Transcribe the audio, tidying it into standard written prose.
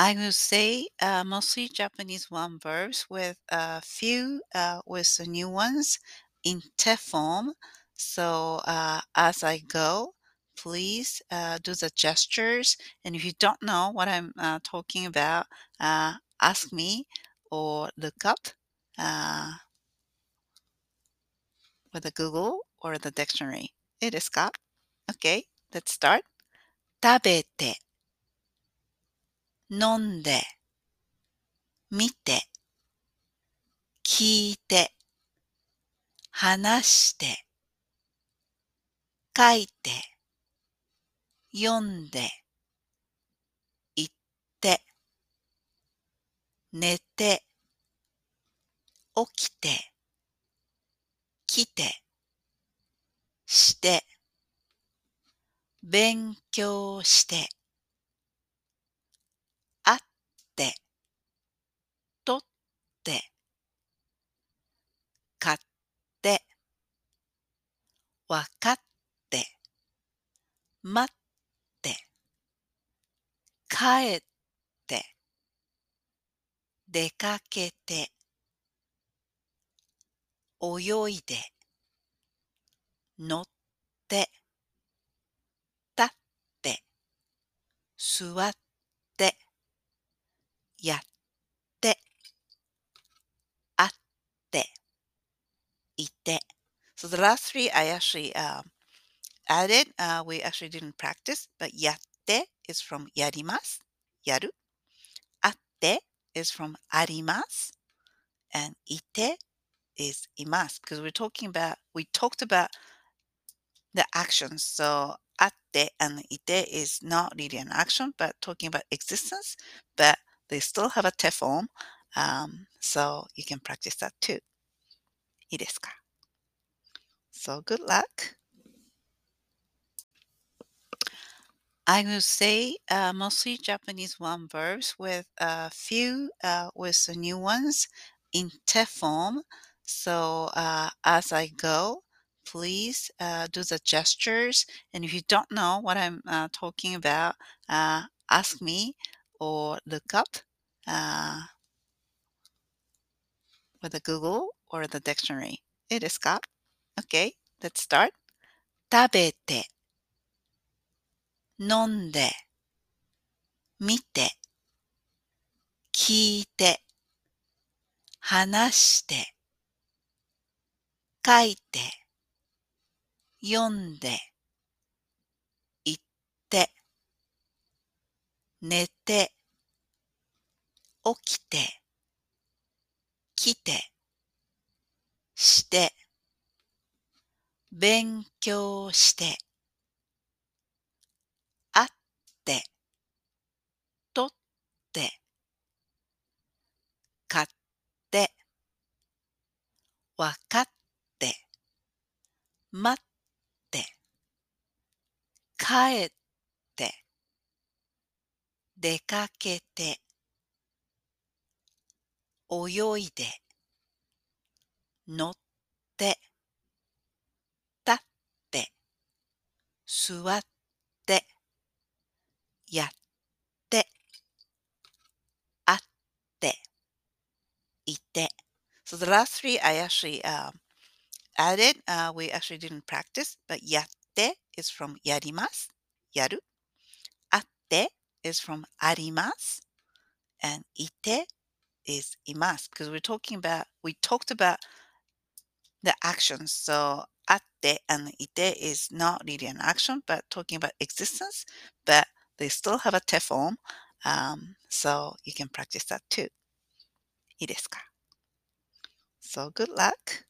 I will say mostly Japanese one verbs with a few with the new ones in te form. So as I go, please do the gestures. And if you don't know what I'm talking about, ask me or look up with the Google or the dictionary. いいですか? Okay, let's start. 食べて、飲んで、見て、聞いて、話して、書いて、読んで、言って、寝て、起きて、来て、して、勉強して、会って、取って、買って、わかって、待って、帰って、出かけて、泳いで、乗って、立って、座って、やって、あって、いて。So the last three I actually added. We actually didn't practice, but やって is from やります、やる。あって is from あります。And いてis imasu, because we talked about the actions. So atte and ite is not really an action, but talking about existence, but they still have a te form. So you can practice that too. いいですか? So good luck. I will say mostly Japanese one verbs with a few with the new ones in te form. So as I go, please do the gestures. And if you don't know what I'm talking about, ask me or look up with the Google or the dictionary. いいですか? Okay, let's start. 食べて、飲んで、見て、聞いて、話して、書いて、読んで、言って、寝て、起きて、来て、して、勉強して、会って、取って、買って、わかって、待って、帰って、出かけて、泳いで、乗って、立って、座って、やって、あって、いて。So the last three I actually added. We actually didn't practice, but やって is from やります、やる。あって is from あります。And いて is います。Because we talked about the actions. So あって and いて is not really an action, but talking about existence. But they still have a te form. So you can practice that too. いいですか? So good luck.